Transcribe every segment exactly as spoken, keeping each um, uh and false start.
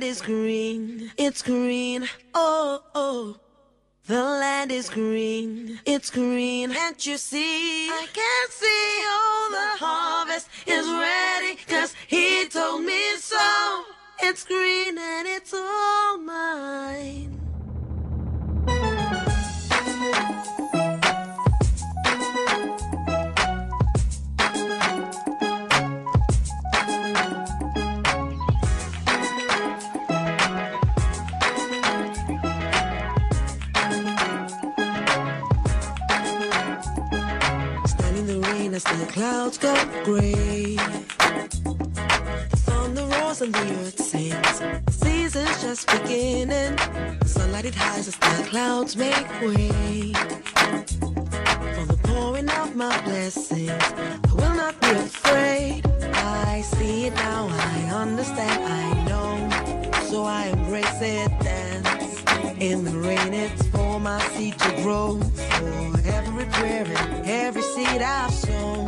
land is green, it's green, oh, oh. The land is green, it's green, can't you see? I can see all the harvest is ready, cause he told me so. It's green and it's all mine. As the clouds go grey, the thunder roars and the earth sings. The season's just beginning. The sunlight it hides as the clouds make way for the pouring of my blessings. I will not be afraid. I see it now. I understand. I know. So I embrace it. Dance in the rain. It's for my seed to grow. For every prayer and every seed I've sown,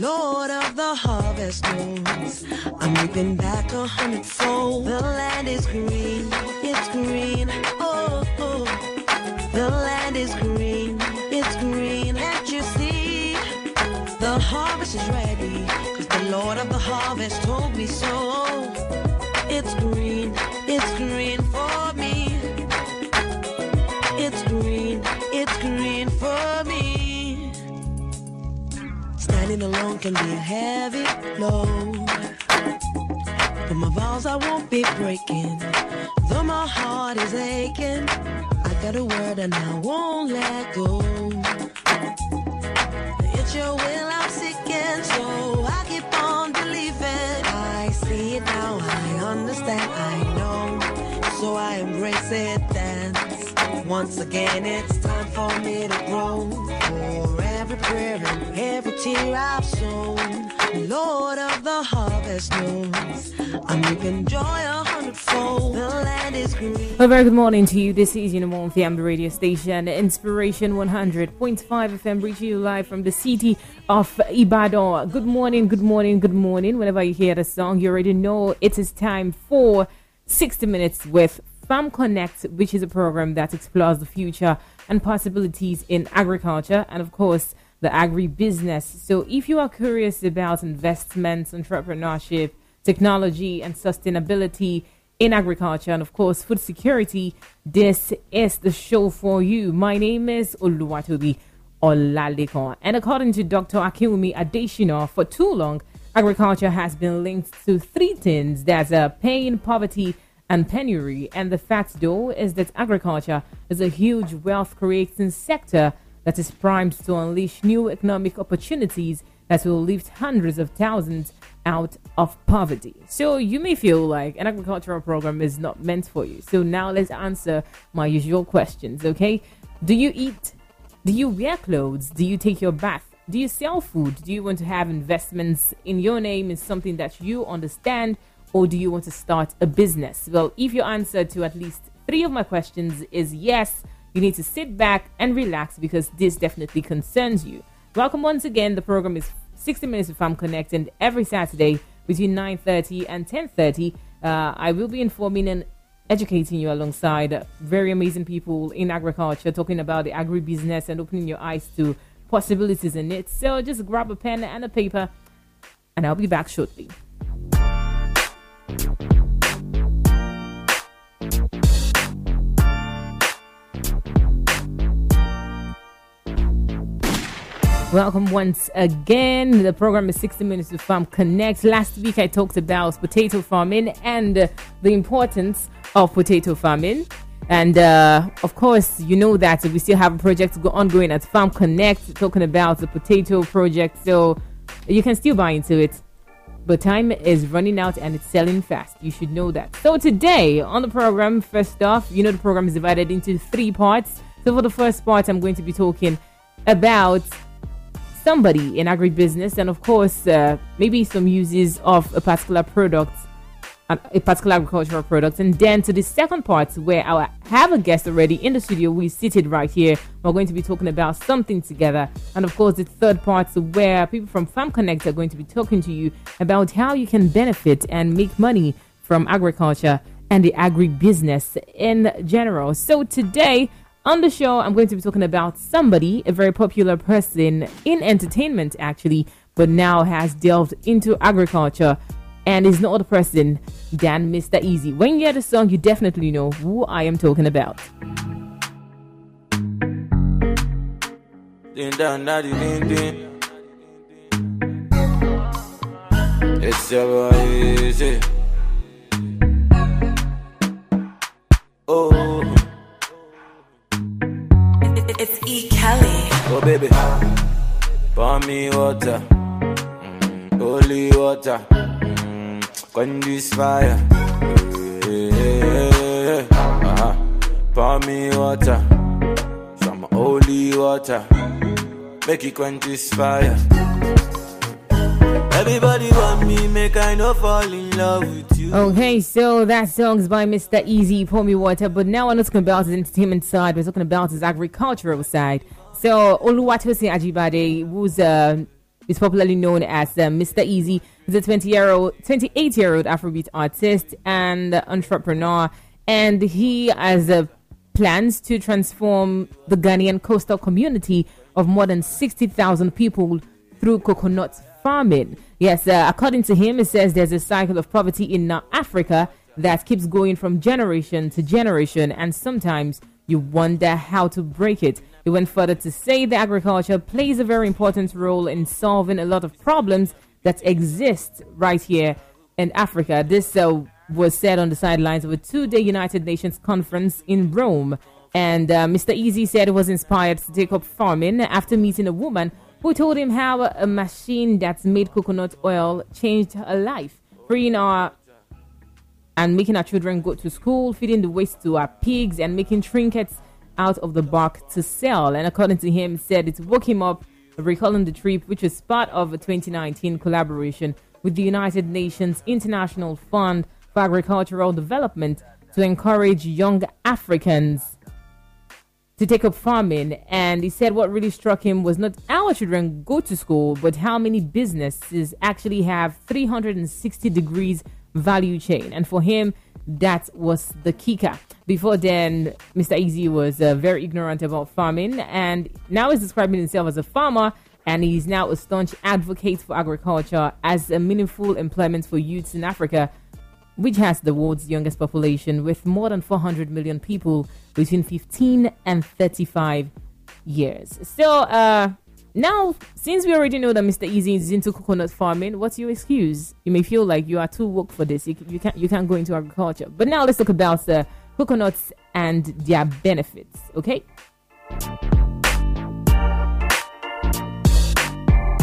Lord of the harvest knows I'm reaping back a hundredfold. The land is green, it's green, oh, oh. The land is green, it's green, can't you see? The harvest is ready, cause the Lord of the harvest told me so. It's green, it's green for me. It's green, it's green for me. Standing alone can be a heavy load, but my vows I won't be breaking. Though my heart is aching, I got a word and I won't let go. It's your will I'm seeking, so I keep on believing. I see it now, I understand, I know, so I embrace it then. Once again, it's time for me to grow. For every prayer and every tear I've sown, Lord of the harvest knows I'm reaping joy a hundredfold. The land is green. A very good morning to you. This is Unimom F M, the radio station. Inspiration one hundred point five F M, reaching you live from the city of Ibadan. Good morning, good morning, good morning. Whenever you hear the song, you already know it is time for sixty minutes with Farm Connect, which is a program that explores the future and possibilities in agriculture and, of course, the agri-business. So if you are curious about investments, entrepreneurship, technology and sustainability in agriculture and, of course, food security, this is the show for you. My name is Oluwatobi Olalekan. And according to Doctor Akinwumi Adesina, for too long, agriculture has been linked to three things. There's a pain, poverty, and penury, and the fact though is that agriculture is a huge wealth creating sector that is primed to unleash new economic opportunities that will lift hundreds of thousands out of poverty. So you may feel like an agricultural program is not meant for you. So now let's answer my usual questions. Okay, do you eat? Do you wear clothes? Do you take your bath? Do you sell food? Do you want to have investments in your name in something that you understand? Or do you want to start a business? Well, if your answer to at least three of my questions is yes, you need to sit back and relax because this definitely concerns you. Welcome once again. The program is sixty minutes with Farm Connect, and every Saturday between nine thirty and ten thirty, uh, I will be informing and educating you alongside very amazing people in agriculture, talking about the agribusiness and opening your eyes to possibilities in it. So just grab a pen and a paper, and I'll be back shortly. Welcome once again. The program is sixty minutes with Farm Connect. Last week I talked about potato farming and uh, the importance of potato farming. And uh, of course, you know that we still have a project ongoing at Farm Connect talking about the potato project. So you can still buy into it. But time is running out and it's selling fast. You should know that. So today on the program, first off, you know the program is divided into three parts. So for the first part, I'm going to be talking about somebody in agribusiness and, of course, uh, maybe some uses of a particular product, a particular agricultural product. And then to the second part, where I have a guest already in the studio. We're seated right here. We're going to be talking about something together. And, of course, the third part, where people from Farm Connect are going to be talking to you about how you can benefit and make money from agriculture and the agribusiness in general. So today on the show, I'm going to be talking about somebody, a very popular person in entertainment actually, but now has delved into agriculture and is no other person than Mister Eazi. When you hear the song, you definitely know who I am talking about. It's ever easy. Oh, it's E. Kelly. Oh baby, pour me water, mm, holy water, mm, conduce fire. Yeah. Uh-huh. Pour me water, some holy water, make it conduce fire. Everybody want me, make I no fall in love with you. Okay, so that song's by Mister Eazi, Pour Me Water. But now we're not talking about his entertainment side, we're talking about his agricultural side. So Oluwatosin Ajibade, who's uh, is popularly known as uh, Mister Eazi, is a twenty-year-old, twenty-eight-year-old Afrobeat artist and entrepreneur, and he has uh, plans to transform the Ghanaian coastal community of more than sixty thousand people through coconut farming. Yes, uh, according to him, it says there's a cycle of poverty in uh, Africa that keeps going from generation to generation, and sometimes you wonder how to break it. He went further to say that agriculture plays a very important role in solving a lot of problems that exist right here in Africa. This uh, was said on the sidelines of a two-day United Nations conference in Rome, and uh, Mister Eazi said he was inspired to take up farming after meeting a woman who told him how a machine that's made coconut oil changed her life, freeing her and making her children go to school, feeding the waste to her pigs, and making trinkets out of the bark to sell. And according to him, said it woke him up, recalling the trip, which was part of a twenty nineteen collaboration with the United Nations International Fund for Agricultural Development to encourage young Africans to take up farming. And he said what really struck him was not how our children go to school, but how many businesses actually have three hundred sixty degrees value chain. And for him, that was the kicker. Before then, Mister Eazi was uh, very ignorant about farming, and now he's describing himself as a farmer, and he's now a staunch advocate for agriculture as a meaningful employment for youths in Africa, which has the world's youngest population, with more than four hundred million people between fifteen and thirty-five years. So uh, now, since we already know that Mister Eazi is into coconut farming, what's your excuse? You may feel like you are too woke for this. You, you can't you can't go into agriculture. But now let's talk about uh, coconuts and their benefits. Okay.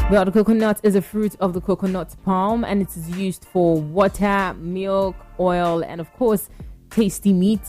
Well, the coconut is a fruit of the coconut palm, and it is used for water, milk, oil, and of course, tasty meat.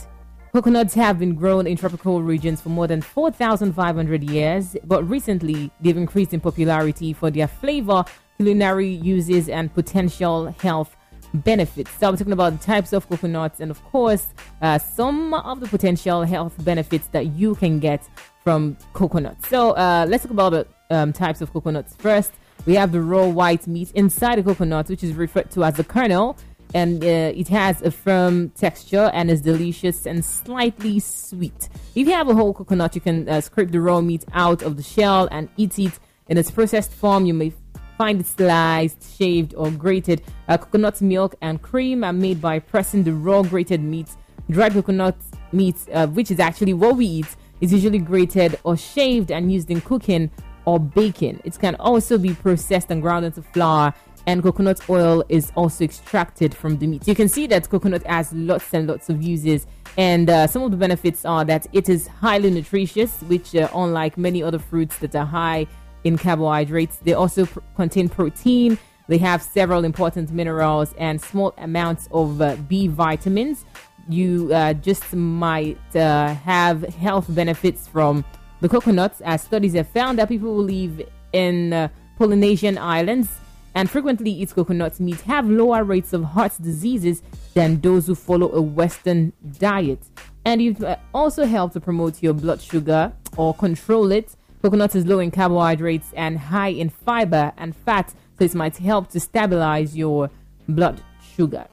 Coconuts have been grown in tropical regions for more than four thousand five hundred years, but recently they've increased in popularity for their flavor, culinary uses, and potential health benefits. So I'm talking about the types of coconuts and of course, uh, some of the potential health benefits that you can get from coconuts. So uh, let's talk about it. Um, types of coconuts. First, we have the raw white meat inside the coconut, which is referred to as the kernel, and uh, it has a firm texture and is delicious and slightly sweet. If you have a whole coconut, you can uh, scrape the raw meat out of the shell and eat it in its processed form. You may find it sliced, shaved, or grated. Uh, coconut milk and cream are made by pressing the raw grated meat. Dried coconut meat, uh, which is actually what we eat, is usually grated or shaved and used in cooking or bacon. It can also be processed and ground into flour, and coconut oil is also extracted from the meat. You can see that coconut has lots and lots of uses, and uh, some of the benefits are that it is highly nutritious, which uh, unlike many other fruits that are high in carbohydrates, they also pr- contain protein. They have several important minerals and small amounts of uh, B vitamins. You uh, just might uh, have health benefits from the coconuts, as studies have found that people who live in uh, Polynesian islands and frequently eat coconut meat have lower rates of heart diseases than those who follow a Western diet. And it uh, also helps to promote your blood sugar or control it. Coconut is low in carbohydrates and high in fiber and fat, so it might help to stabilize your blood sugar.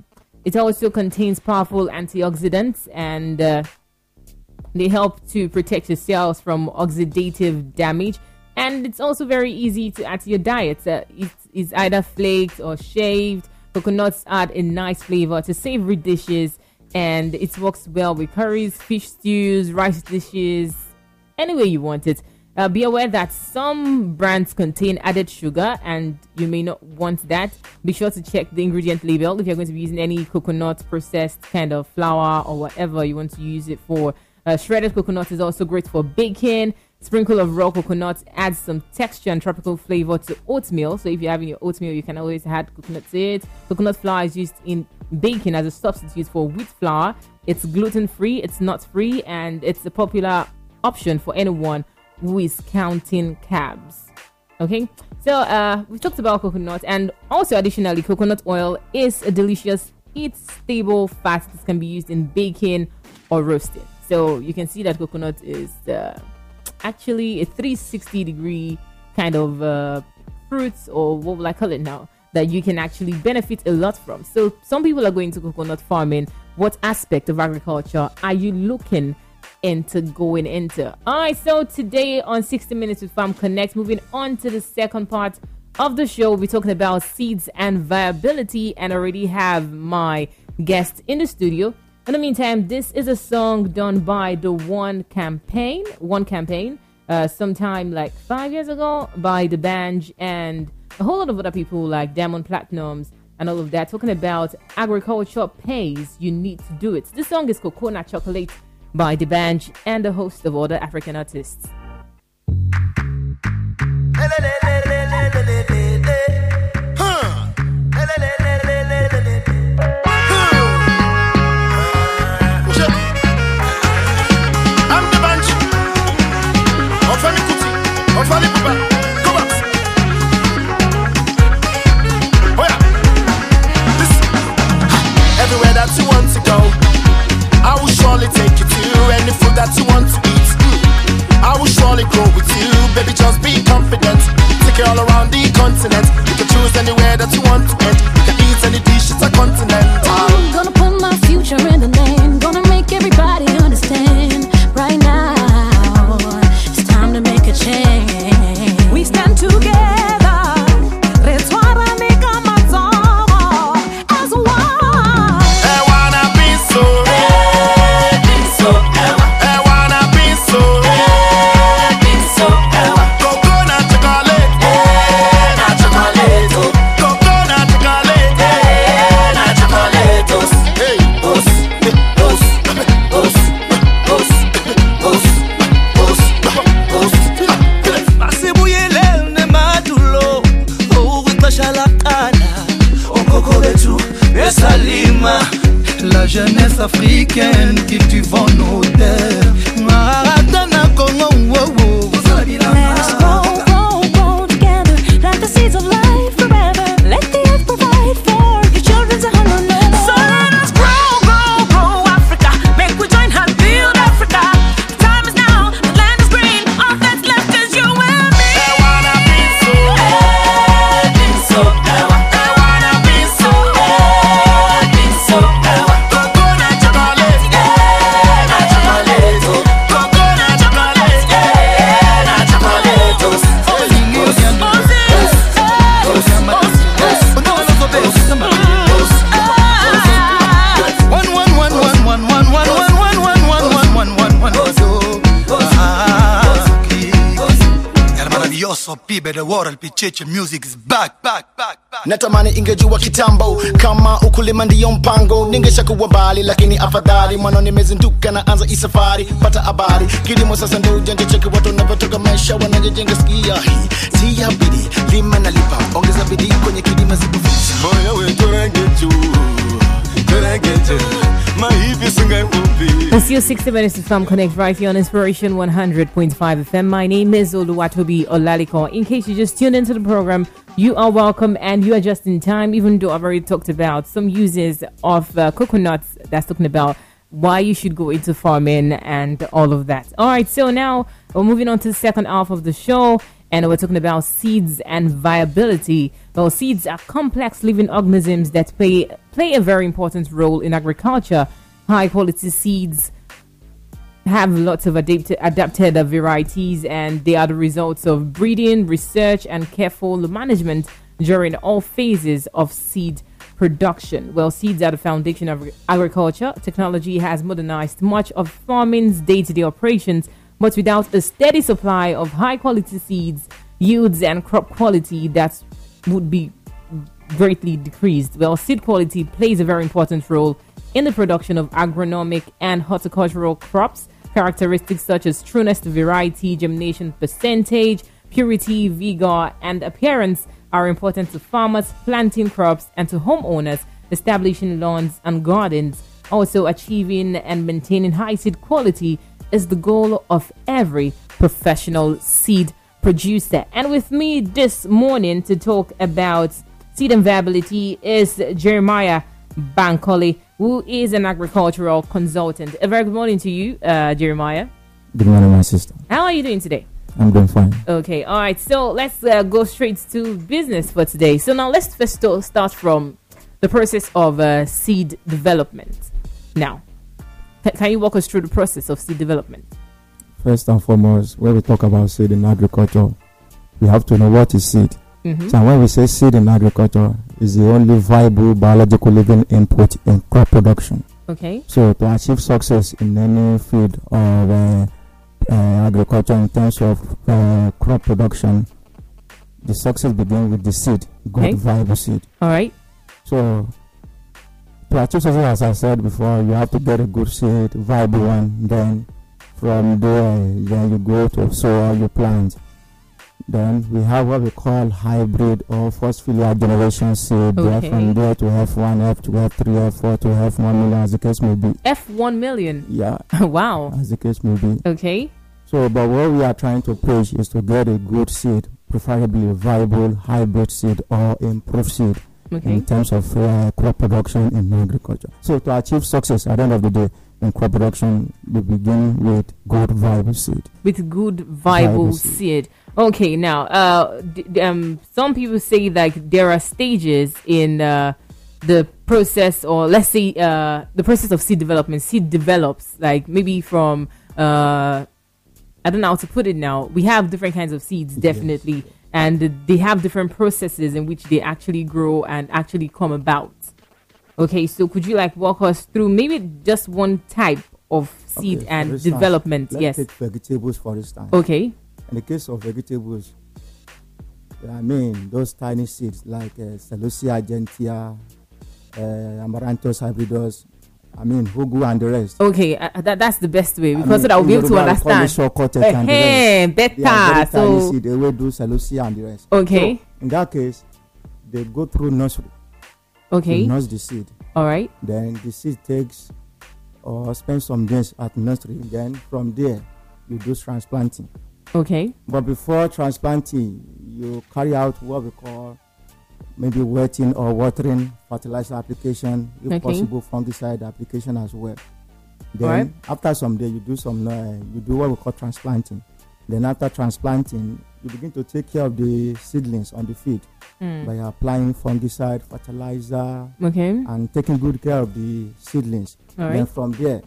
It also contains powerful antioxidants, and uh, they help to protect your cells from oxidative damage. And it's also very easy to add to your diet. Uh, it is either flaked or shaved. Coconuts add a nice flavor to savory dishes, and it works well with curries, fish stews, rice dishes, any way you want it. Uh, be aware that some brands contain added sugar, and you may not want that. Be sure to check the ingredient label if you're going to be using any coconut processed kind of flour or whatever you want to use it for. Uh, shredded coconut is also great for baking. Sprinkle of raw coconut adds some texture and tropical flavor to oatmeal. So if you're having your oatmeal, you can always add coconut to it. Coconut flour is used in baking as a substitute for wheat flour. It's gluten-free, it's nut-free, and it's a popular option for anyone who is counting carbs. Okay, so uh, we talked about coconut, and also additionally, coconut oil is a delicious heat stable fat that can be used in baking or roasting. So you can see that coconut is uh, actually a three sixty degree kind of uh, fruit, or what will I call it now, that you can actually benefit a lot from. So some people are going to coconut farming. What aspect of agriculture are you looking into going into? All right, so today on sixty minutes with Farm Connect, moving on to the second part of the show, we're talking about seeds and viability, and already have my guest in the studio. In the meantime, this is a song done by the One Campaign, One Campaign, uh, sometime like five years ago, by the Banj and a whole lot of other people like Diamond Platnumz and all of that, talking about agriculture pays, you need to do it. This song is Coconut Chocolate by the Banj and a host of other African artists. Everywhere that you want to go, I will surely take you to any food that you want to eat. I will surely grow with you, baby, just be confident. Take it all around the continent. You can choose anywhere that you want to eat. You can eat any dish, it's a continent. I'm gonna put my future in the name. Gonna make everybody understand right now. It's time to make a change. We stand together. La jeunesse africaine qui tu vends nos terres. Maratana Congo, wow, wow. Let's go, go, go together. Like the seeds of life forever. Let the earth provide for your children's hunger. So let us grow, grow, grow Africa. Make we join and build Africa. The time is now, the land is green. All that's left is you and me. I wanna be so, I be so, I wanna be so, I be so. World, music is back, back, back, back. Natamani ingejua kitambo kama ukulima ndiyo mpango, ningeshakua mbali lakini afadhali mwana nimezinduka na anza isafari. Pata habari kilimo sasa ndio ujanja, cheki watu wanavyotoka, maisha wanajenga, skia hii tia bidii, lima na lipa, ongeza bidii kwenye kilimo zikufisa moyo wetu rangetu. It's your sixty minutes to Farm Connect right here on Inspiration one hundred point five F M. My name is Oluwatobi Olalekan. In case you just tuned into the program, you are welcome and you are just in time, even though I've already talked about some uses of uh, coconuts. That's talking about why you should go into farming and all of that. All right, so now we're moving on to the second half of the show. and we're talking about seeds and viability. Well, seeds are complex living organisms that play, play a very important role in agriculture. High-quality seeds have lots of adapt- adapted varieties, and they are the results of breeding, research, and careful management during all phases of seed production. Well, seeds are the foundation of agriculture. Technology has modernized much of farming's day-to-day operations, but without a steady supply of high-quality seeds, yields and crop quality that would be greatly decreased. Well, seed quality plays a very important role in the production of agronomic and horticultural crops. Characteristics such as trueness to variety, germination percentage, purity, vigor, and appearance are important to farmers planting crops and to homeowners establishing lawns and gardens. Also, achieving and maintaining high seed quality is the goal of every professional seed producer. And with me this morning to talk about seed and viability is Jeremiah Bankoli, who is an agricultural consultant. A very good morning to you, uh, Jeremiah. Good morning, my sister. How are you doing today? I'm doing fine. Okay, all right. So let's uh, go straight to business for today. So now let's first start from the process of uh, seed development. Now, can you walk us through the process of seed development? First and foremost, when we talk about seed in agriculture, we have to know what is seed. Mm-hmm. So when we say seed in agriculture, is the only viable biological living input in crop production. Okay. So to achieve success in any field of uh, uh, agriculture in terms of uh, crop production, the success begins with the seed, good okay. viable seed. All right. So to achieve success, as I said before, you have to get a good seed, viable one. Then from there, then you go to soil, you plant. Then we have what we call hybrid or first filial generation seed. Okay. From there to F one, F two, F three, F four to F one million, as the case may be. F one million? Yeah. Wow. As the case may be. Okay. So, but what we are trying to push is to get a good seed, preferably a viable hybrid seed or improved seed okay. in terms of uh, crop production in agriculture. So, to achieve success at the end of the day, in crop production, we begin with good viable seed. With good viable, viable seed. seed. Okay, now, uh, d- um, some people say like there are stages in uh, the process, or let's say uh, the process of seed development. Seed develops like maybe from, uh, I don't know how to put it now. We have different kinds of seeds, definitely, yes. and they have different processes in which they actually grow and actually come about. Okay, so could you like walk us through maybe just one type of seed okay, and instance, development? Let's yes. take vegetables for instance. Okay. In the case of vegetables, I mean those tiny seeds like uh, Celosia argentea, uh, Amaranthus hybridus, I mean Hugu and the rest. Okay, uh, that, that's the best way because I mean, so that we'll be able to understand. Short-cutted uh, and hey, the rest. Better. They are very so tiny seed. They will do Celosia and the rest. Okay. So in that case, they go through nursery. Okay. Nurse the seed. All right. Then the seed takes or uh, spend some days at nursery. Then from there, you do transplanting. Okay. But before transplanting, you carry out what we call maybe wetting or watering, fertilizer application, if okay. possible fungicide application as well. Then all right. after some day, you do some uh, you do what we call transplanting. Then after transplanting, you begin to take care of the seedlings on the field. Mm. By applying fungicide, fertilizer, okay. and taking good care of the seedlings. All then right. from there,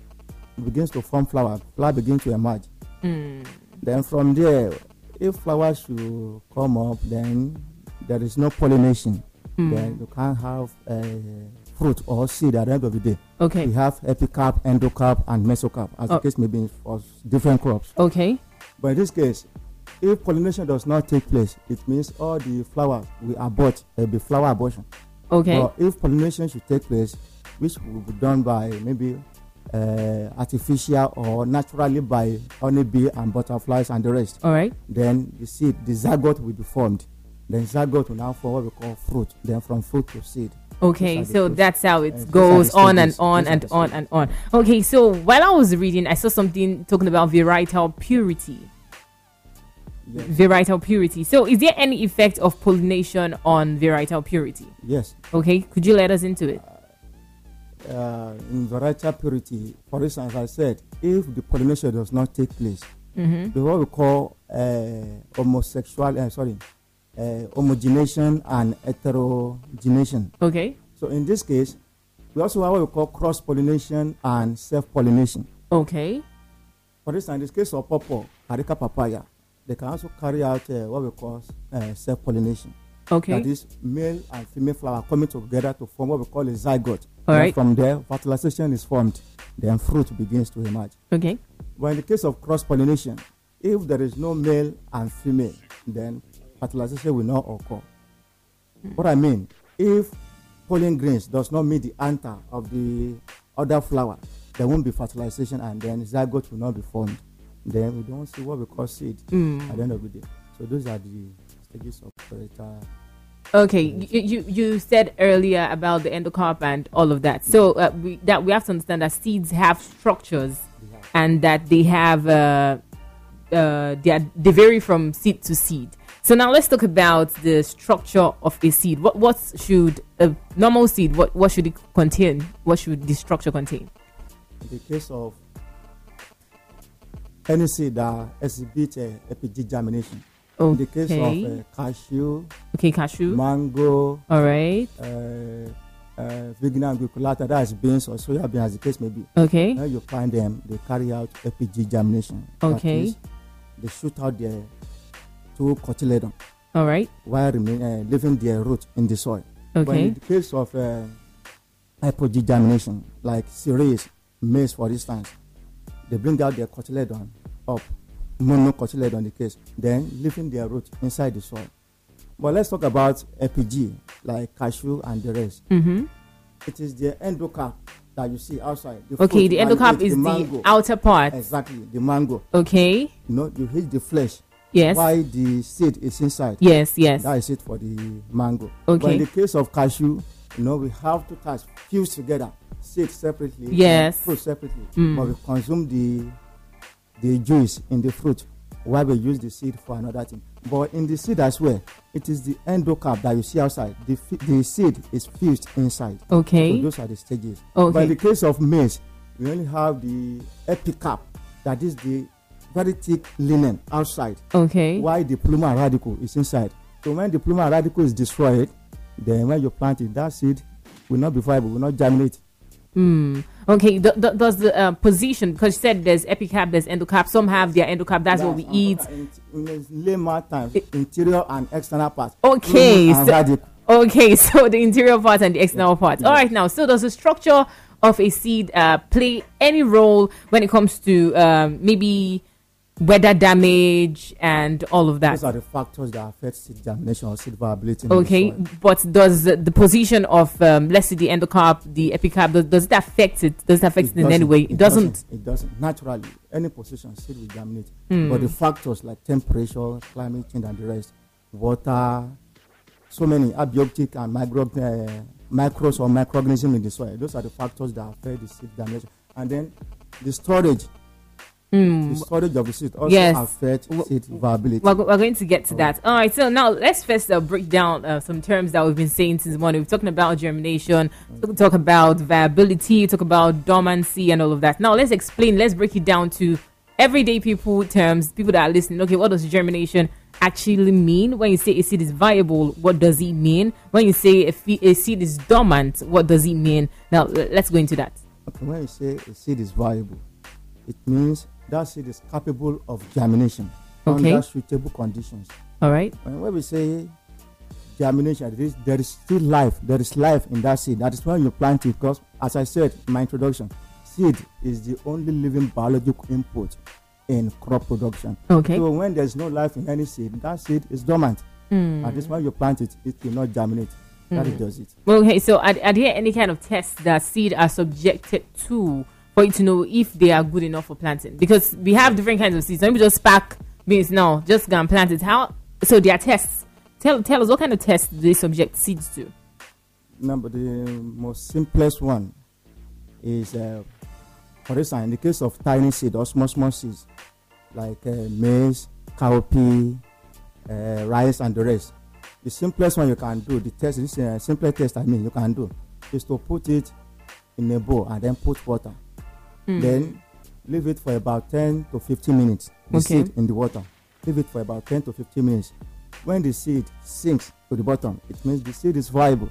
it begins to form flower. Flower begins to emerge. Mm. Then from there, if flowers should come up, then there is no pollination. Mm. Then you can't have uh, fruit or seed at the end of the day. Okay. We have epicarp, endocarp, and mesocarp, as oh. the case may be for different crops. Okay. But in this case, if pollination does not take place, it means all the flowers will abort. There will be flower abortion. Okay. But if pollination should take place, which will be done by maybe uh, artificial or naturally by honeybee and butterflies and the rest. All right. Then the seed, the zygote will be formed. Then zygote will now form what we call fruit. Then from fruit to seed. Okay, so that's how it uh, goes on and on and on and on. Okay, so while I was reading, I saw something talking about varietal purity. Yes. Varietal purity. So is there any effect of pollination on varietal purity? Yes. Okay, could you let us into it? Uh, uh, in varietal purity, for instance, I said, if the pollination does not take place, mm-hmm. the what we call uh, homosexual, uh, sorry, uh, homogenation and heterogenation. Okay. So in this case, we also have what we call cross-pollination and self-pollination. Okay. For instance, in this case of pawpaw, Carica papaya, they can also carry out uh, what we call uh, self-pollination. Okay. That is, male and female flower coming together to form what we call a zygote. All right. From there, fertilization is formed. Then fruit begins to emerge. Okay. But in the case of cross-pollination, if there is no male and female, then fertilization will not occur. Mm. What I mean, if pollen grains does not meet the anther of the other flower, there won't be fertilization, and then zygote will not be formed. Then we don't see what we call seed mm. at the end of the day. So those are the stages of fertilization. Okay, you, you you said earlier about the endocarp and all of that. So uh, we, that we have to understand that seeds have structures, and that they have uh, uh, they are, they vary from seed to seed. So now let's talk about the structure of a seed. What what should a normal seed? What what should it contain? What should the structure contain? In the case of any seed that exhibits uh, epigemination. Okay. In the case of uh, cashew, okay, cashew, mango, all right, uh, uh, Vignaangularata, that is beans or soya beans, as the case may be. Okay. Now you find them, they carry out epigemination. Okay. That is, they shoot out their two cotyledons. All right. While remain, uh, leaving their root in the soil. Okay. But in the case of uh, hypogemination, like cereals, maize, for instance, they bring out their cotyledon up. Monocotyledon on the case, then leaving their root inside the soil. But let's talk about A P G, like cashew and the rest. Mm-hmm. It is the endocarp that you see outside. The okay, the endocarp is the, the outer part. Exactly, the mango. Okay. You know, you hit the flesh. Yes. While the seed is inside. Yes, yes. That is it for the mango. Okay. But in the case of cashew, you know, we have to touch, fuse together, seed separately, yes, fruit separately. Mm. But we consume the the juice in the fruit while we use the seed for another thing. But in the seed as well, it is the endocarp that you see outside. The fi- the seed is fused inside. Okay. So those are the stages. Okay. But in the case of maize, we only have the epicarp, that is the very thick linen outside. Okay. While the pluma radicle is inside. So when the pluma radicle is destroyed, then when you plant it, that seed will not be viable, will not germinate. Mm. Okay, th- th- does the uh, position, because you said there's epicarp, there's endocarp, some have their endocarp, that's, that's what we eat. In, in layman terms, it, interior and external part. Okay, so, okay, so the interior part and the external yes. part. Yes. All right, now, so does the structure of a seed uh, play any role when it comes to um, maybe weather damage and all of that? Those are the factors that affect seed germination or seed viability. Okay, but does the, the position of um, let's say the endocarp, the epicarp, does, does it affect it? Does it affect it, it in any way? It, it doesn't. doesn't. It doesn't. Naturally, any position seed will germinate. Mm. But the factors like temperature, climate change, and the rest, water, so many abiotic and micro, uh, microbes or microorganisms in the soil. Those are the factors that affect the seed germination. And then the storage. Mm. The storage of the seed also yes. affects seed viability. We're, we're going to get to all that. Right. All right, so now let's first uh, break down uh, some terms that we've been saying since morning. We're talking about germination, mm. talk about viability, talk about dormancy, and all of that. Now let's explain, let's break it down to everyday people terms, people that are listening. Okay, what does germination actually mean? When you say a seed is viable, what does it mean? When you say a, fe- a seed is dormant, what does it mean? Now let's go into that. Okay, when you say a seed is viable, it means that seed is capable of germination okay. under suitable conditions. All right. And when we say germination, there is, there is still life. There is life in that seed. That is when you plant it. Because, as I said in my introduction, seed is the only living biological input in crop production. Okay. So when there is no life in any seed, that seed is dormant. Mm. At this point, you plant it, it will not germinate. That mm. it does it. Okay. So, are, are there any kind of tests that seed are subjected to for you to know if they are good enough for planting? Because we have different kinds of seeds. Some people just pack beans now, just go and plant it. How? So there are tests. Tell tell us, what kind of tests do they subject seeds to? Number the most simplest one is, uh, for instance, in the case of tiny seed or small small seeds like uh, maize, cowpea, uh, rice, and the rest. The simplest one you can do, the test, this uh, simplest test I mean you can do, is to put it in a bowl and then put water. Mm. Then leave it for about ten to fifteen minutes. The okay. seed in the water. Leave it for about ten to fifteen minutes. When the seed sinks to the bottom, it means the seed is viable.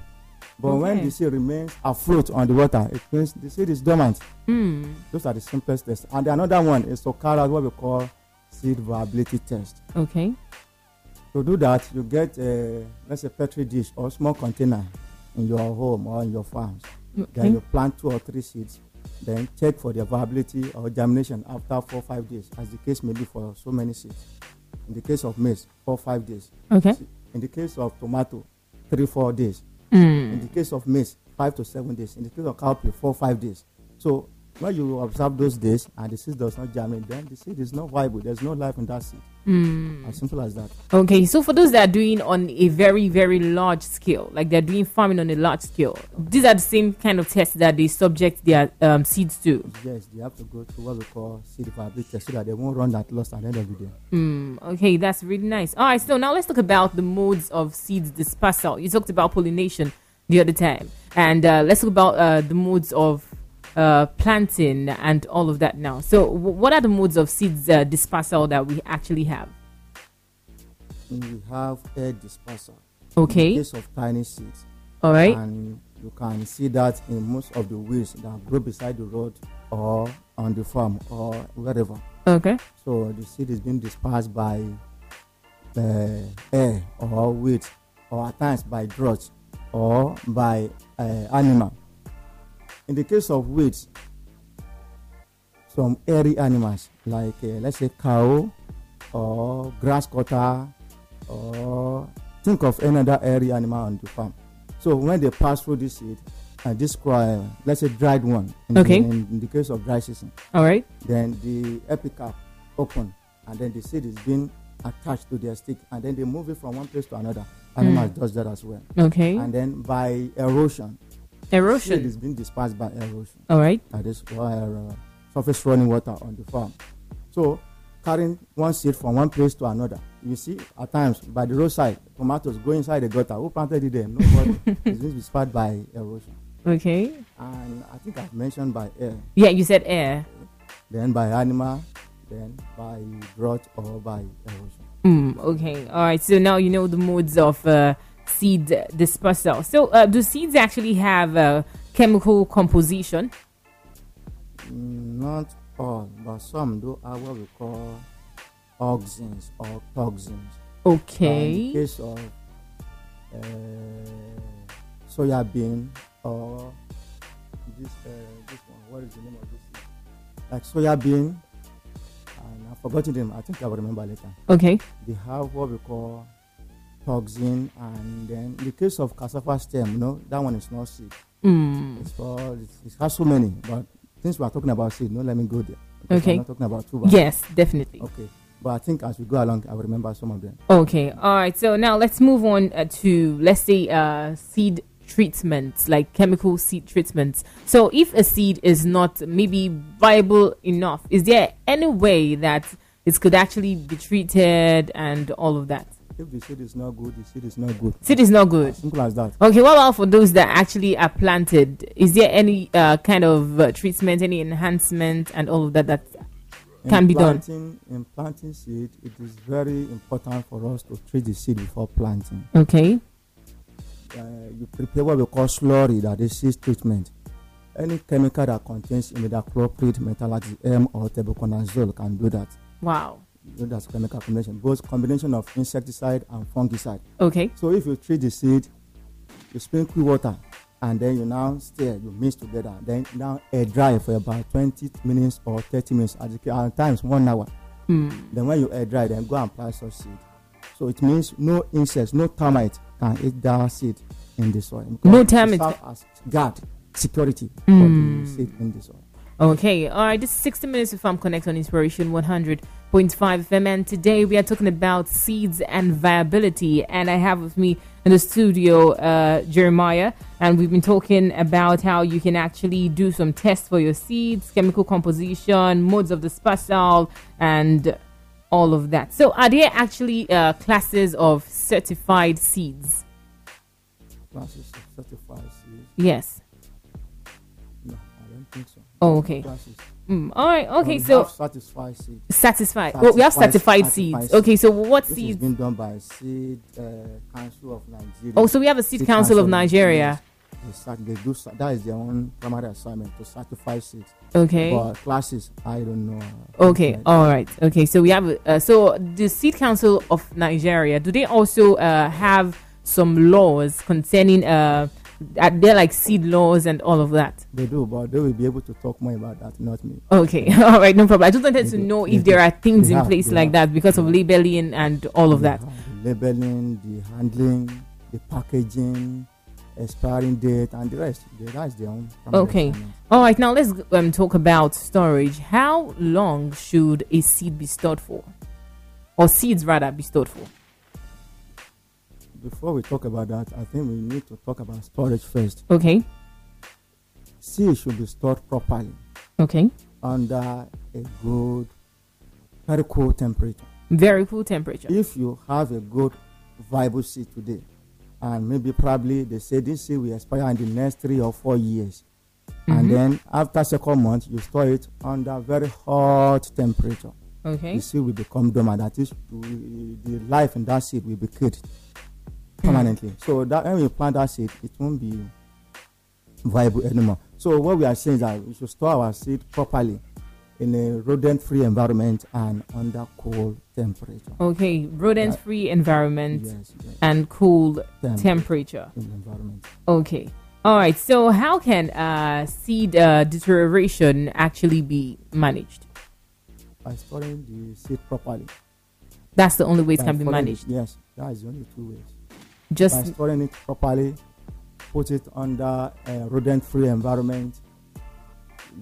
But okay. when the seed remains afloat on the water, it means the seed is dormant. Mm. Those are the simplest tests. And another one is to carry out what we call seed viability test. Okay. To do that, you get a, let's say, petri dish or small container in your home or in your farms. Okay. Then you plant two or three seeds. Then check for their viability or germination after four or five days, as the case may be for so many seeds. In the case of maize, four or five days. Okay. In the case of tomato, three four days. Mm. In the case of maize, five to seven days. In the case of cowpea, four five days. So when you observe those days and the seed does not germinate, then the seed is not viable. There's no life in that seed. Mm. As simple as that. Okay. So for those that are doing on a very, very large scale, like they're doing farming on a large scale, these are the same kind of tests that they subject their um, seeds to. Yes, they have to go through what we call seed viability test so that they won't run that loss at the end of the day. Mm. Okay, that's really nice. All right. So now let's talk about the modes of seed dispersal. You talked about pollination the other time, and uh, let's talk about uh, the modes of Uh, planting and all of that now. So, w- what are the modes of seeds uh, dispersal that we actually have? We have air dispersal. Okay. In the case of tiny seeds. All right. And you can see that in most of the weeds that grow beside the road or on the farm or wherever. Okay. So the seed is being dispersed by uh, air or weeds, or at times by drought or by uh, animal. In the case of weeds, some hairy animals like uh, let's say cow or grass cutter, or think of another hairy animal on the farm. So when they pass through this seed and this uh, let's say dried one, in, okay. the, in, in the case of dry season, all right, then the epicarp open and then the seed is being attached to their stick and then they move it from one place to another. Animals mm. does that as well. Okay, and then by erosion. Erosion is being dispersed by erosion. All right. That is why uh, surface running water on the farm. So carrying one seed from one place to another. You see, at times by the roadside, tomatoes go inside the gutter. Who planted it there? Nobody. It's being dispersed by erosion. Okay. And I think I've mentioned by air. Yeah, you said air. Then by animal, then by drought or by erosion. Mm, okay. All right. So now you know the modes of. Uh, seed dispersal. So uh, do seeds actually have a chemical composition? Not all, but some do have what we call auxins or toxins. Okay. In the case of uh, soya bean or this uh, this one, what is the name of this seed? Like soya bean, and I've forgotten them. I think I will remember later. Okay. They have what we call toxin, and then in the case of cassava stem, no, that one is not seed. Mm. It's all, it has so many, but since we are talking about seed, no, let me go there. Okay. I'm not talking about two. Yes, definitely. Okay, but I think as we go along, I will remember some of them. Okay, all right. So now let's move on uh, to let's say uh, seed treatments, like chemical seed treatments. So if a seed is not maybe viable enough, is there any way that it could actually be treated and all of that? If the seed is not good, the seed is not good. Seed is not good. As simple as that. Okay, what about for those that actually are planted? Is there any uh, kind of uh, treatment, any enhancement, and all of that that in can be planting, done? In planting seed, it is very important for us to treat the seed before planting. Okay. Uh, you prepare what we call slurry, that is seed treatment. Any chemical that contains imidacloprid, metalaxy M, or tebuconazole can do that. Wow. That's chemical combination, both combination of insecticide and fungicide. Okay. So if you treat the seed, you sprinkle water, and then you now stir, you mix together. Then now air dry for about twenty minutes or thirty minutes, at times one hour. Mm. Then when you air dry, then go and plant such seed. So it means no insects, no termites can eat that seed in the soil. No termites. It serves as guard, security mm. for the seed in the soil. Okay, all right, this is sixty minutes of Farm Connect on Inspiration one hundred point five F M, and today we are talking about seeds and viability, and I have with me in the studio uh, Jeremiah, and we've been talking about how you can actually do some tests for your seeds, chemical composition, modes of dispersal, and all of that. So are there actually uh, classes of certified seeds? Classes of certified seeds? Yes. No, I don't think so. Oh, okay. Mm, all right. Okay. So, so satisfied seed. Satisfied. Well, we have certified, certified seeds. seeds. Okay. So what this seeds? This has been done by Seed uh, Council of Nigeria. Oh, so we have a Seed, seed Council, Council of Nigeria. Nigeria. They do, that is their own primary assignment, to certify seeds. Okay. But classes, I don't know. Okay. Like, all right. Okay. So we have. Uh, so the Seed Council of Nigeria. Do they also uh, have some laws concerning? Uh, Are there like seed laws and all of that? They do, but they will be able to talk more about that, not me. Okay, all right, no problem. I just wanted they to do. know if they there do. are things they in have, place like have. that because yeah. of labeling and all of they that. The labeling, the handling, the packaging, expiring date, and the rest. The rest their own. Okay, all right. Now let's um, talk about storage. How long should a seed be stored for, or seeds rather be stored for? Before we talk about that, I think we need to talk about storage first. Okay. Seeds should be stored properly. Okay. Under a good, very cool temperature. Very cool temperature. If you have a good, viable seed today, and maybe probably they say this seed will expire in the next three or four years, mm-hmm. and then after second month, you store it under very hot temperature. Okay. The seed will become dormant. That is, the life in that seed will be killed. Permanently. So that when we plant that seed, it won't be viable anymore. So what we are saying is that we should store our seed properly in a rodent-free environment and under cool temperature. Okay, rodent-free yeah. environment yes, yes. and cool Temp- temperature. Environment. Okay. All right. So how can uh, seed uh, deterioration actually be managed? By storing the seed properly. That's the only way it By can be managed. It, yes, that is the only two ways. Just by storing it properly, put it under a rodent-free environment.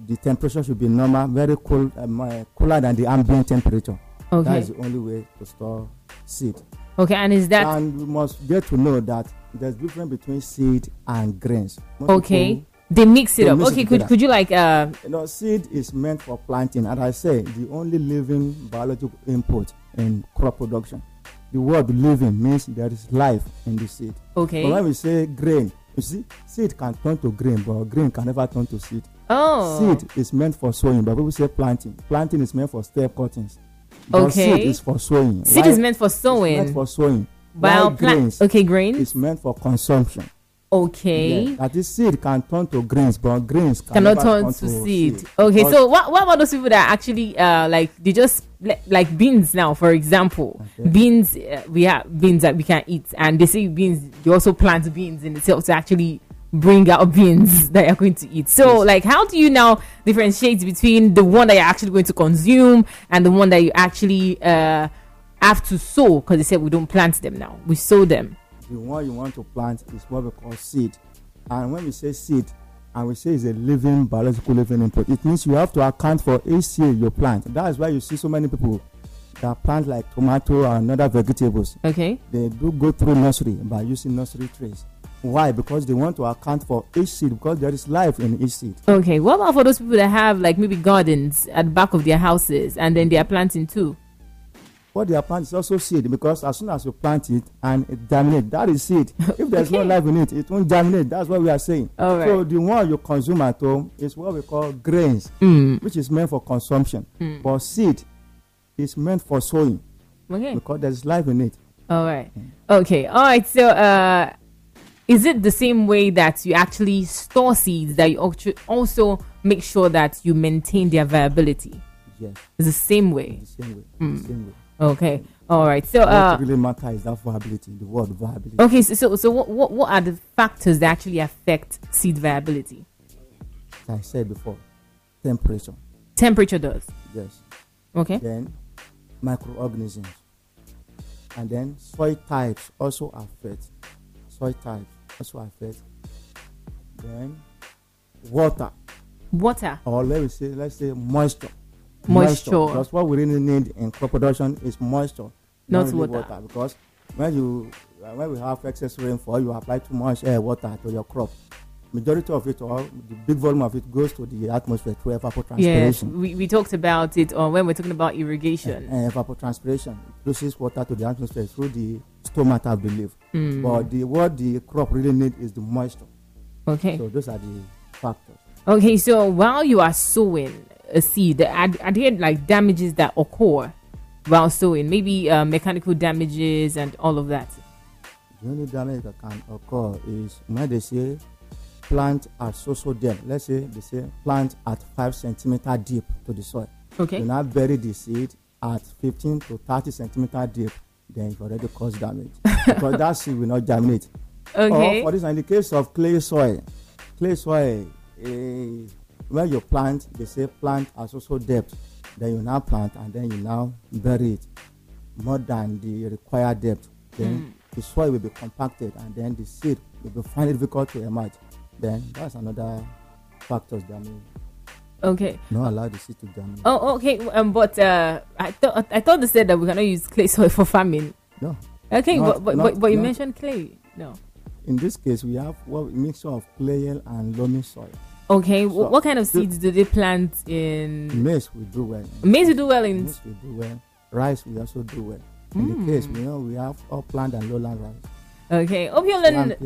The temperature should be normal, very cool, um, uh, cooler than the ambient temperature. Okay. That is the only way to store seed. Okay, and is that? And we must get to know that there's a difference between seed and grains. Most okay, people, they mix it they up. Mix okay, it could together. could you like? Uh... You know, seed is meant for planting, and I say the only living biological input in crop production. The word living means there is life in the seed. Okay. But when we say grain, you see, seed can turn to grain, but grain can never turn to seed. Oh. Seed is meant for sowing, but people say planting. Planting is meant for step cuttings. But okay. Seed is for sowing. Seed Life is meant for sowing. It's meant for sowing. While grains. Okay, grains. It's meant for consumption. Okay. Yeah, that is, seed can turn to grains, but grains can cannot turn, turn to seed. seed. Okay. Because so what, what about those people that actually uh like they just like beans now, for example, okay. beans uh, we have beans that we can eat, and they say beans they also plant beans in itself to actually bring out beans that you're going to eat. So yes. like, how do you now differentiate between the one that you're actually going to consume and the one that you actually uh have to sow? Because they said we don't plant them now; we sow them. The one you want to plant is what we call seed. And when we say seed, and we say it's a living, biological living input, it means you have to account for each seed you plant. That is why you see so many people that plant like tomato and other vegetables. Okay. They do go through nursery by using nursery trays. Why? Because they want to account for each seed, because there is life in each seed. Okay. What about for those people that have like maybe gardens at the back of their houses and then they are planting too? What they are planting is also seed, because as soon as you plant it and it germinates, that is seed. If there's okay. no life in it, it won't germinate. That's what we are saying. All right. So the one you consume at home is what we call grains, mm. which is meant for consumption. Mm. But seed is meant for sowing, okay. because there's life in it. All right. Okay. All right. So uh, is it the same way that you actually store seeds, that you also make sure that you maintain their viability? Yes. It's the same way. The same way. Mm. The same way. Okay, all right. So, uh, what really matters is that viability, the word viability. Okay, so so, so what, what what are the factors that actually affect seed viability? As I said before, temperature. Temperature does. Yes. Okay. Then microorganisms, and then soil types also affect. Soil types also affect. Then water. Water. Or let me say, let's say moisture. Moisture. moisture. Because what we really need in crop production is moisture, not, not really water. water. Because when you when we have excess rainfall, you apply too much air water to your crop. Majority of it, all the big volume of it, goes to the atmosphere through evapotranspiration. Yes, we, we talked about it or when we're talking about irrigation. And, and evapotranspiration, it produces water to the atmosphere through the stomata, I believe. Mm. But the what the crop really needs is the moisture. Okay. So those are the factors. Okay, so while you are sowing a seed, are, are there like damages that occur while sowing? Maybe uh, mechanical damages and all of that? The only damage that can occur is when they say plant at so-so depth. Let's say they say plant at five centimeter deep to the soil. Okay. You now bury the seed at fifteen to thirty centimeter deep, then it already caused damage because that seed will not germinate. Okay. Or for this, in the case of clay soil, clay soil, eh, when you plant, they say plant at so-so depth. Then you now plant and then you now bury it more than the required depth. Then mm. the soil will be compacted and then the seed will be finally difficult to emerge. Then that's another factor that may okay not allow the seed to damage. Oh, okay. Um, but uh, I thought I thought they said that we cannot use clay soil for farming. No. Okay, not, but, but, not, but but you not. mentioned clay. No. In this case, we have a mixture of clay and loamy soil. Okay. So what, what kind of seeds do, do they plant in? Maize will do well. Maize will do well in. Maize will do well. Rice will also do well. In mm. the case, we know we have upland and lowland rice. Okay, hope you're learning.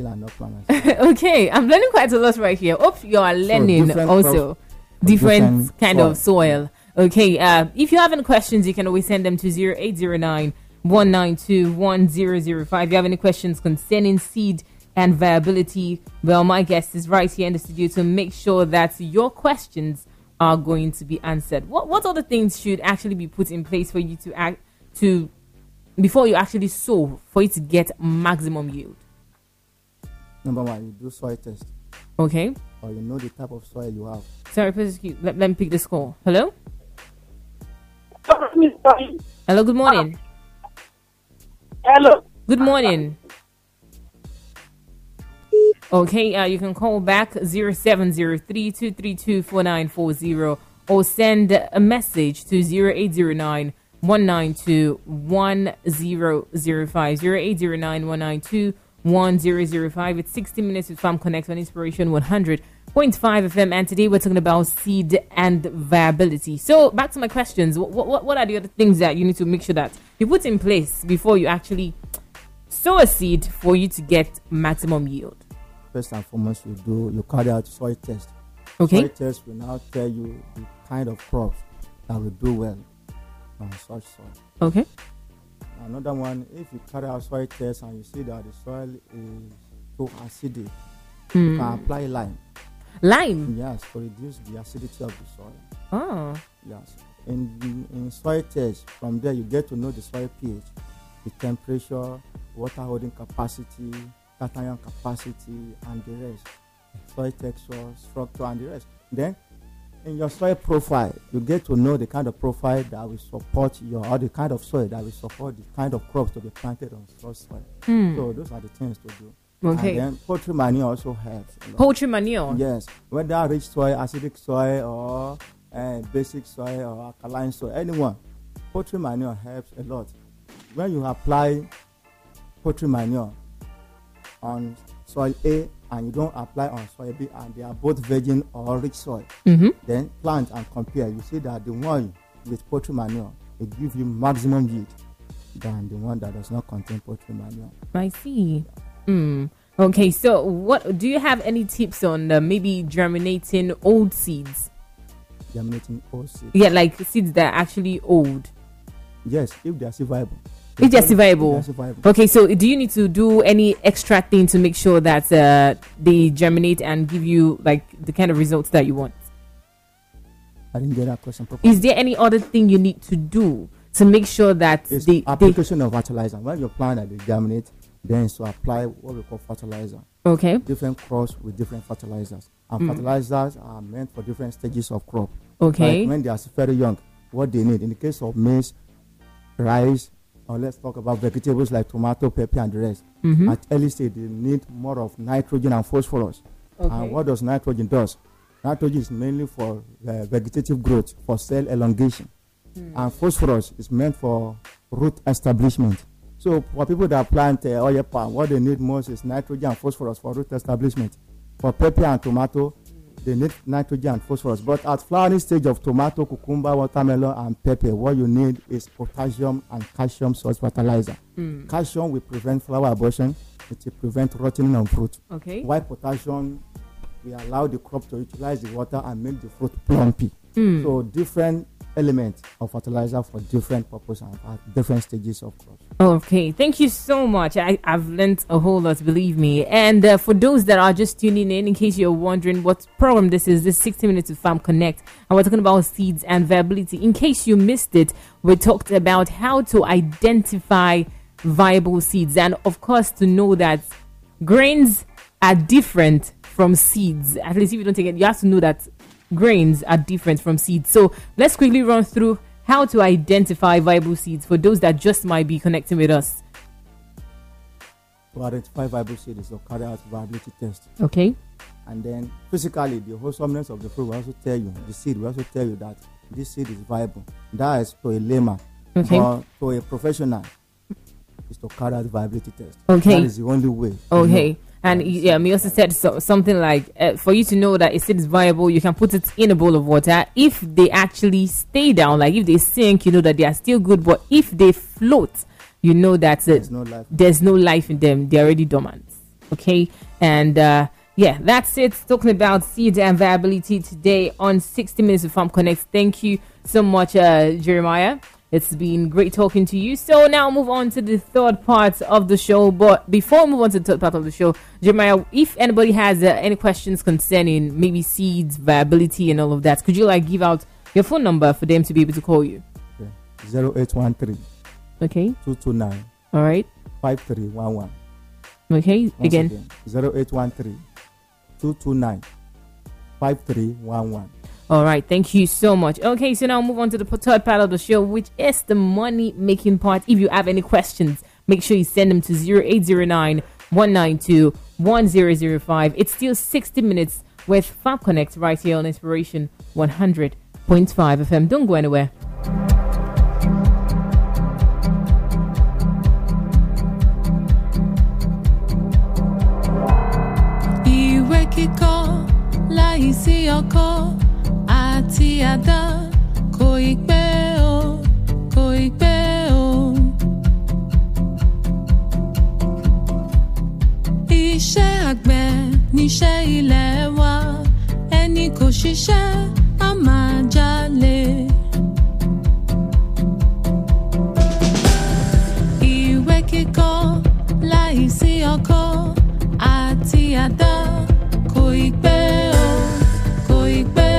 Okay, I'm learning quite a lot right here. Hope you are learning so different also prof- different, different kind soil. of soil. Okay, uh, if you have any questions, you can always send them to zero eight zero nine, one nine two, one zero zero five. If you have any questions concerning seed and viability, well, my guest is right here in the studio to make sure that your questions are going to be answered. What what other things should actually be put in place for you to act to? Before you actually sow, for it to get maximum yield? Number one, you do soil test. Okay. Or you know the type of soil you have. Sorry, please, let, let me pick this call. Hello? Hello, good morning. Hello. Good morning. Okay, uh, you can call back zero seven zero three, two three two, four nine four zero or send a message to zero eight zero nine One nine two one zero zero five zero eight zero nine one nine two one zero zero five. It's sixty minutes with Farm Connect on Inspiration one hundred point five F M, and today we're talking about seed and viability. So back to my questions: what what what are the other things that you need to make sure that you put in place before you actually sow a seed for you to get maximum yield? First and foremost, you do you carry out soil test. Okay. Soil test will now tell you the kind of crops that will do well on such soil. Okay. Another one, if you carry out soil test and you see that the soil is too acidic, mm. you can apply lime. Lime? Yes, to reduce the acidity of the soil. Oh. Yes. In, in soil test, from there you get to know the soil pH, the temperature, water holding capacity, cation capacity, and the rest. Soil texture, structure, and the rest. Then, in your soil profile, you get to know the kind of profile that will support your, or the kind of soil that will support the kind of crops to be planted on such soil. Mm. So those are the things to do. Okay. And then poultry manure also helps. Poultry manure? Yes. Whether rich soil, acidic soil, or uh, basic soil, or alkaline soil, anyone, poultry manure helps a lot. When you apply poultry manure on soil A, and you don't apply on soil B, and they are both virgin or rich soil, mm-hmm. then plant and compare. You see that the one with poultry manure will give you maximum yield than the one that does not contain poultry manure. I see. Mm. Okay, so what do you have any tips on uh, maybe germinating old seeds? Germinating old seeds? Yeah, like seeds that are actually old. Yes, if they are still viable. It's just viable. Okay, so do you need to do any extra thing to make sure that uh, they germinate and give you like the kind of results that you want? I didn't get that question properly. Is there any other thing you need to do to make sure that it's they application they... of fertilizer? When you plant and they germinate, then to apply what we call fertilizer. Okay. Different crops with different fertilizers, and mm. fertilizers are meant for different stages of crop. Okay. Like when they are very young, what they need in the case of maize, rice. Or let's talk about vegetables like tomato, pepper, and the rest. Mm-hmm. At early stage, they need more of nitrogen and phosphorus. Okay. And what does nitrogen does? Nitrogen is mainly for uh, vegetative growth, for cell elongation. Mm. And phosphorus is meant for root establishment. So for people that plant uh, oil palm, what they need most is nitrogen and phosphorus for root establishment. For pepper and tomato, mm. they need nitrogen and phosphorus. But at flowering stage of tomato, cucumber, watermelon, and pepper, what you need is potassium and calcium source fertilizer. Mm. Calcium will prevent flower abortion. It will prevent rotting of fruit. Okay. Why potassium we allow the crop to utilize the water and make the fruit plumpy. Mm. So different element of fertilizer for different purposes and at different stages of crops. Okay, thank you so much. I, I've learned a whole lot, believe me. And uh, for those that are just tuning in, in case you're wondering what program this is, this sixty minutes to Farm Connect, and we're talking about seeds and viability. In case you missed it, we talked about how to identify viable seeds, and of course to know that grains are different from seeds. At least if you don't take it, you have to know that grains are different from seeds. So let's quickly run through how to identify viable seeds for those that just might be connecting with us. To identify viable seeds is to carry out viability test. Okay. And then physically, the wholesomeness of the fruit will also tell you, the seed will also tell you that this seed is viable. That is to a layman. Okay. Or to a professional, is to carry out viability test. Okay. That is the only way. Okay. You know. And yeah, me also said so, something like uh, for you to know that a seed is viable, you can put it in a bowl of water. If they actually stay down, like if they sink, you know that they are still good. But if they float, you know that uh, there's, no life. there's no life in them. They're already dormant. Okay. And uh, yeah, that's it. Talking about seeds and viability today on sixty minutes of Farm Connect. Thank you so much, uh, Jeremiah. It's been great talking to you. So now move on to the third part of the show. But before we move on to the third part of the show, Jeremiah, if anybody has uh, any questions concerning maybe seeds, viability, and all of that, could you like give out your phone number for them to be able to call you? Okay. zero eight one three. Okay. two two nine. All right. five three one one. Okay. Once again. again. zero eight one three, two two nine, five three one one. All right, thank you so much. Okay, so now move on to the third part of the show, which is the money-making part. If you have any questions, make sure you send them to zero eight zero nine, one nine two, one zero zero five. It's still sixty minutes with Farm Connect right here on Inspiration one hundred point five F M. Don't go anywhere. Ti ada ko igbe o ko igbe o Iṣẹ́ àgbẹ̀ níṣẹ́ ilẹ̀ wa ẹni kò ṣiṣẹ́ á máa jalè Ìwé kíkọ́ láìsí ọkọ́ àti àdá kò igbe o kò igbe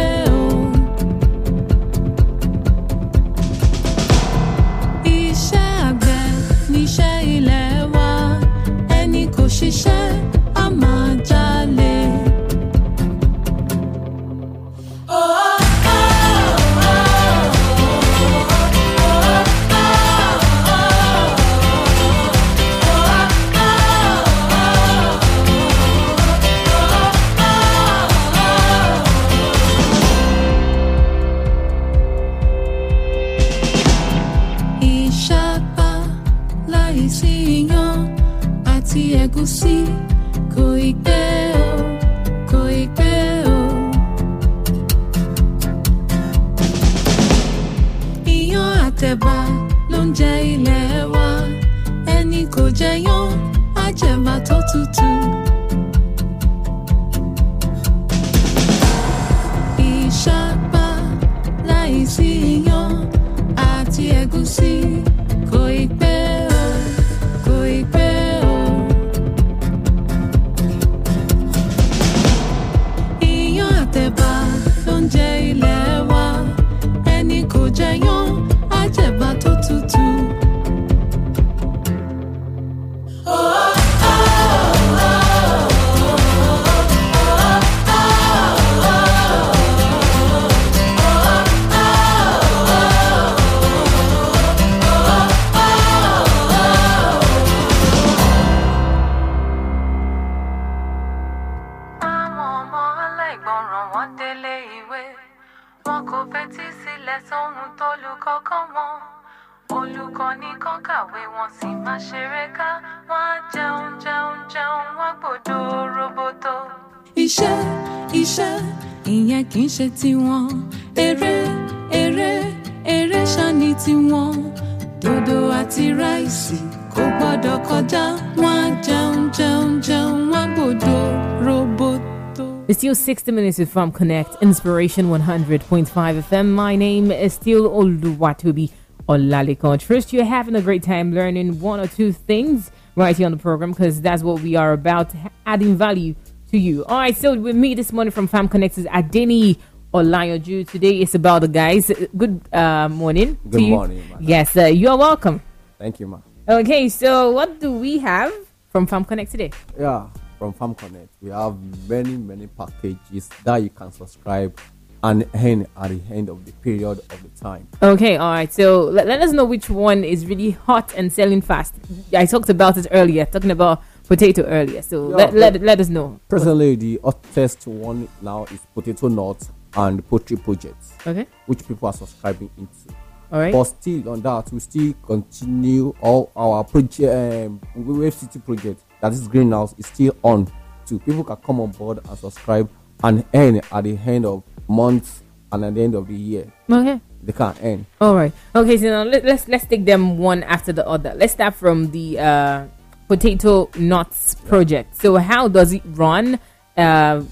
It's still sixty minutes with Farm Connect, Inspiration one hundred point five F M. My name is still Oluwatobi Olalekan. Trust you're having a great time learning one or two things right here on the program, because that's what we are about, adding value to you. All right, so with me this morning from Farm Connect is Adeni Olayoju. Today is about the guys. Good uh, morning. Good to morning. You. Yes, uh, you are welcome. Thank you, ma. Okay, so what do we have from Farm Connect today? Yeah. From Farm Connect, we have many, many packages that you can subscribe and earn at the end of the period of the time. Okay, all right. So let, let us know which one is really hot and selling fast. I talked about it earlier, talking about potato earlier. So yeah, let, let let us know. Personally, the hottest one now is potato nuts and poultry projects. Okay, which people are subscribing into. All right. But still on that, we still continue all our project, um, Wave City project. That this greenhouse is still on, too. People can come on board and subscribe and earn at the end of months and at the end of the year. Okay. They can earn. All right. Okay. So now let, let's let's take them one after the other. Let's start from the uh, potato nuts project. So how does it run? Uh,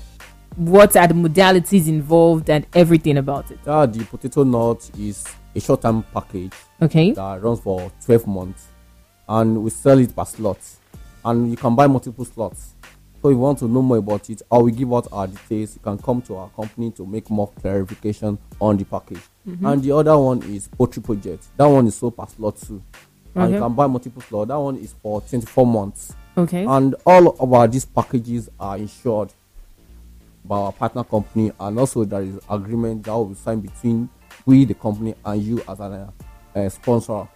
what are the modalities involved and everything about it? Uh, the potato nuts is a short-term package. Okay. That runs for twelve months, and we sell it per slot. And you can buy multiple slots. So if you want to know more about it, I will give out our details. You can come to our company to make more clarification on the package. Mm-hmm. And the other one is poultry project. That one is sold per slot too. Okay. And you can buy multiple slots. That one is for twenty-four months. Okay. And all of our these packages are insured by our partner company, and also there is agreement that will be signed between we, the company, and you as a, a sponsor.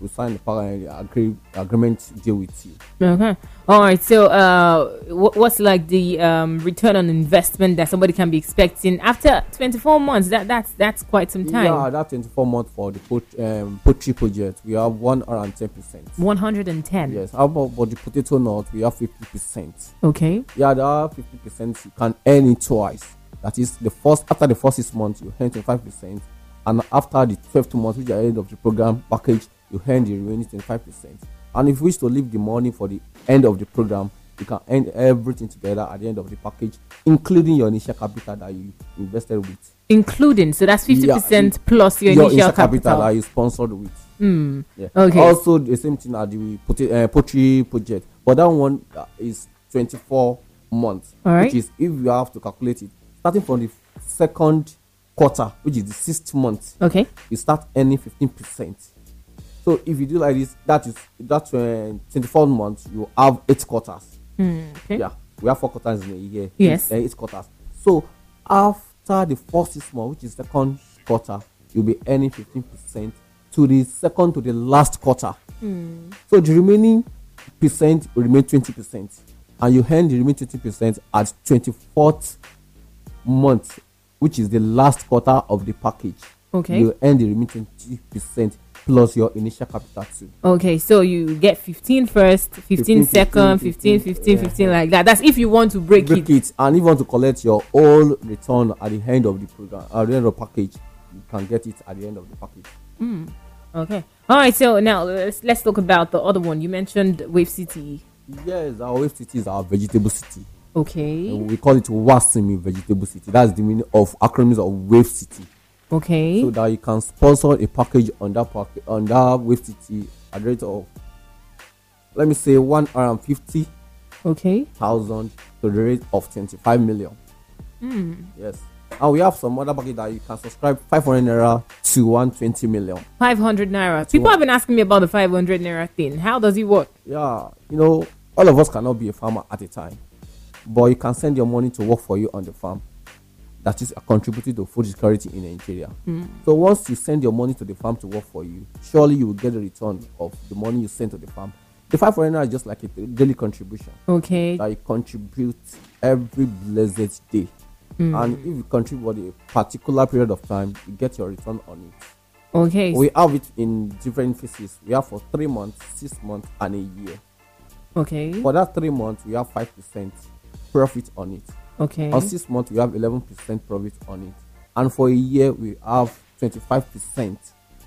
We sign the agree, agreement deal with you. Okay. All right. So, uh, w- what's like the um, return on investment that somebody can be expecting after twenty-four months? That that's that's quite some time. Yeah, that twenty-four months for the pot- um, poultry project, we have one hundred ten percent. one hundred ten. Yes. How about for the potato nut? We have fifty percent. Okay. Yeah, there are fifty percent. You can earn it twice. That is the first after the first six months, you earn twenty-five percent, and after the twelfth month, which is the end of the program package, you earn the remaining twenty-five percent. And if you wish to leave the money for the end of the program, you can earn everything together at the end of the package, including your initial capital that you invested with. Including, so that's fifty yeah, percent plus your, your initial, initial capital. capital that you sponsored with. Mm, yeah. Okay. Also, the same thing at the pota- uh, poultry project, but that one uh, is twenty-four months, all right, which is if you have to calculate it, starting from the second quarter, which is the sixth month. Okay. You start earning fifteen percent. So if you do like this, that is that's uh, twenty-four months, you have eight quarters. Mm, okay. Yeah, we have four quarters in a year. Yes. Eight, uh, eight quarters. So after the first six months, which is the second quarter, you'll be earning fifteen percent to the second to the last quarter. Mm. So the remaining percent will remain twenty percent. And you earn the remaining twenty percent at twenty-fourth month, which is the last quarter of the package. Okay. You earn the remaining twenty percent. Plus your initial capital too. Okay, so you get fifteen first, fifteen, fifteen second, fifteen, fifteen, fifteen, yeah. fifteen, like that. That's if you want to break, break it. it. And if you want to collect your whole return at the end of the program, at the end of the package, you can get it at the end of the package. Mm. Okay. All right. So now let's let's talk about the other one. You mentioned Wave City. Yes, our Wave City is our vegetable city. Okay. And we call it WASIMI Vegetable City. That's the meaning of acronyms of Wave City. Okay. So that you can sponsor a package on that package on that Wave City at the rate of, let me say, one hundred and fifty okay thousand to the rate of twenty-five million. Mm. Yes. And we have some other package that you can subscribe five hundred naira to one twenty million. Five hundred naira. People have been asking me about the five hundred naira thing. How does it work? Yeah, you know, all of us cannot be a farmer at a time, but you can send your money to work for you on the farm. That is contributing to food security in Nigeria. Mm. So once you send your money to the farm to work for you, surely you will get a return of the money you send to the farm. The five foreigner is just like a daily contribution. Okay. That you contribute every blessed day. Mm. And if you contribute for a particular period of time, you get your return on it. Okay. We have it in different phases. We have for three months, six months, and a year. Okay. For that three months, we have five percent profit on it. Okay. On six months, we have eleven percent profit on it. And for a year, we have twenty-five percent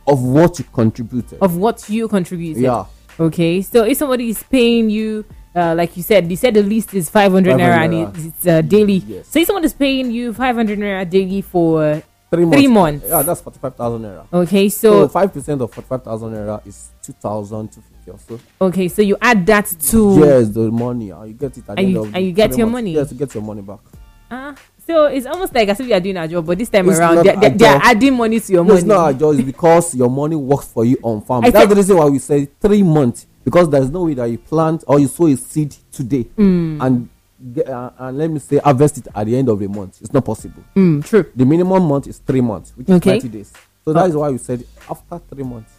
of what you contributed. Of what you contributed. Yeah. Okay. So if somebody is paying you Uh, like you said, they said the least is five hundred, five hundred naira, and it's uh, daily. Yes. So if someone is paying you five hundred naira daily for uh, three, months. three months, yeah, that's forty-five thousand naira. Okay, so five percent so of forty-five thousand naira is two thousand two hundred fifty or so. Okay, so you add that to yes, the money, and you get it. At and, you, and you get your months. money. Yes, you get your money back. Ah, uh, so it's almost like as if you are doing a job, but this time it's around they, they, they are adding money to your no, money. It's not a job. It's because your money works for you on farm. I that's said, the reason why we say three months. Because there's no way that you plant or you sow a seed today mm. and uh, and let me say harvest it at the end of the month. It's not possible. Mm, true. The minimum month is three months, which okay. is thirty days. So oh. that is why we said after three months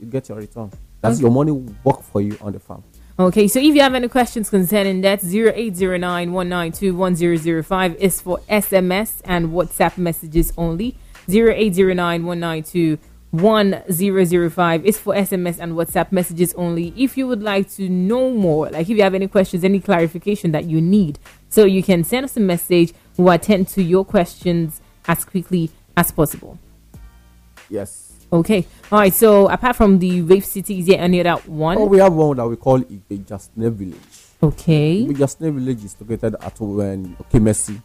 you get your return. That's okay. your money work for you on the farm. Okay. So if you have any questions concerning that, zero eight zero nine one nine two one zero zero five is for S M S and WhatsApp messages only. Zero eight zero nine one nine two. one zero zero five is for S M S and WhatsApp messages only. If you would like to know more, like if you have any questions, any clarification that you need, so you can send us a message. We'll attend to your questions as quickly as possible. Yes. Okay. All right. So apart from the Wave City, is there any other one? Oh, we have one that we call Igbeja Snail Village. Okay. Igbeja Snail Village is located at Okemesi.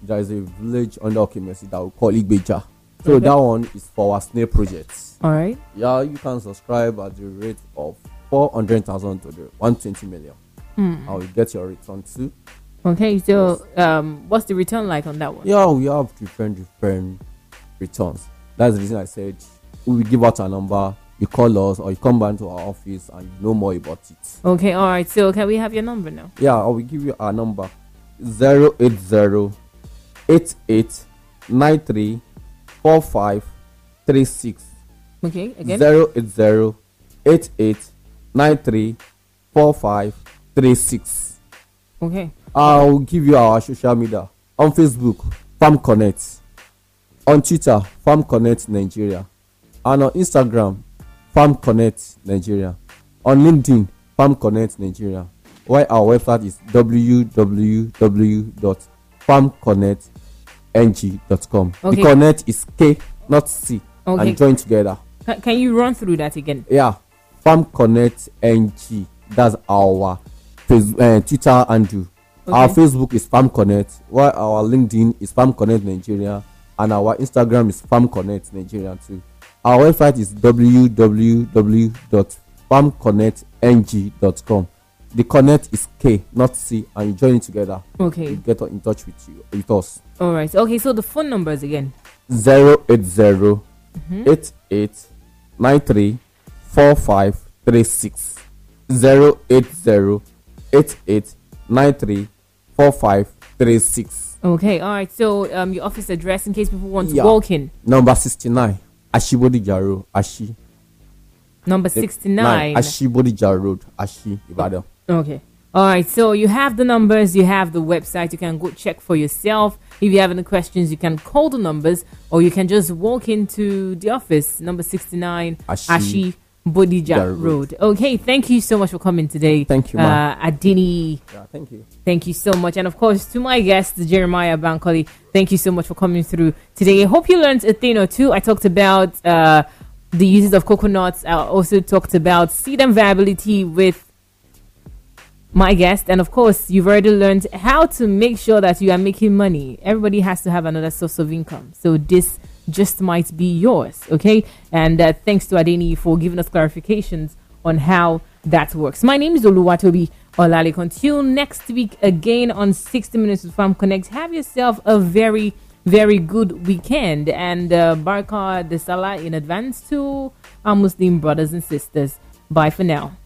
There is a village under Okemesi that we call Igbeja. So okay. that one is for our snail projects. All right. Yeah, you can subscribe at the rate of four hundred thousand to the one twenty million. Mm. I will get your return too. Okay. So, yes. um, what's the return like on that one? Yeah, we have different different returns. That's the reason I said we will give out a number. You call us or you come back to our office and you know more about it. Okay. All right. So, can we have your number now? Yeah, I will give you our number: zero eight zero eight eight nine three. Four five three six. Okay, again. Zero eight zero eight eight nine three four five three six. Okay. I'll give you our social media on Facebook, Farm Connect, on Twitter, Farm Connect Nigeria, and on Instagram, Farm Connect Nigeria, on LinkedIn, Farm Connect Nigeria. While our website is w w w dot farm connect dot com. ng dot com. Okay. The connect is K, not C, okay. and join together. C- can you run through that again? Yeah, Farm Connect N G. That's our face- uh, Twitter handle. Okay. Our Facebook is Farm Connect, while our LinkedIn is Farm Connect Nigeria, and our Instagram is Farm Connect Nigeria too. Our website is w w w dot farm connect n g dot com. The connect is K, not C, and join it together. Okay. To get in touch with you, with us. All right. Okay. So the phone numbers again. Zero eight zero eight eight nine three four five three six. Zero eight zero eight eight nine three four five three six. Okay. All right. So um, your office address in case people want yeah. to walk in. Number sixty nine, Ashibodi Jaro, Ashi. Number sixty nine, Ashibodi Jaro Road, Ashi, Ibadan. Okay. All right. So you have the numbers. You have the website. You can go check for yourself. If you have any questions, you can call the numbers or you can just walk into the office. Number sixty-nine, Ashi, Bodija Road. Okay. Thank you so much for coming today. Thank you, ma. Uh, Adini. Yeah, thank you. Thank you so much. And of course, to my guest, Jeremiah Bankoli, thank you so much for coming through today. I hope you learned a thing or two. I talked about uh, the uses of coconuts. I also talked about seed and viability with my guest, and of course you've already learned how to make sure that you are making money. Everybody has to have another source of income, so this just might be yours. Okay, and uh, thanks to Adeni for giving us clarifications on how that works. My name is Oluwatobi Olalekan. Until next week again on sixty Minutes with Farm Connect. Have yourself a very very good weekend, and uh, Baraka the Salah in advance to our Muslim brothers and sisters. Bye for now.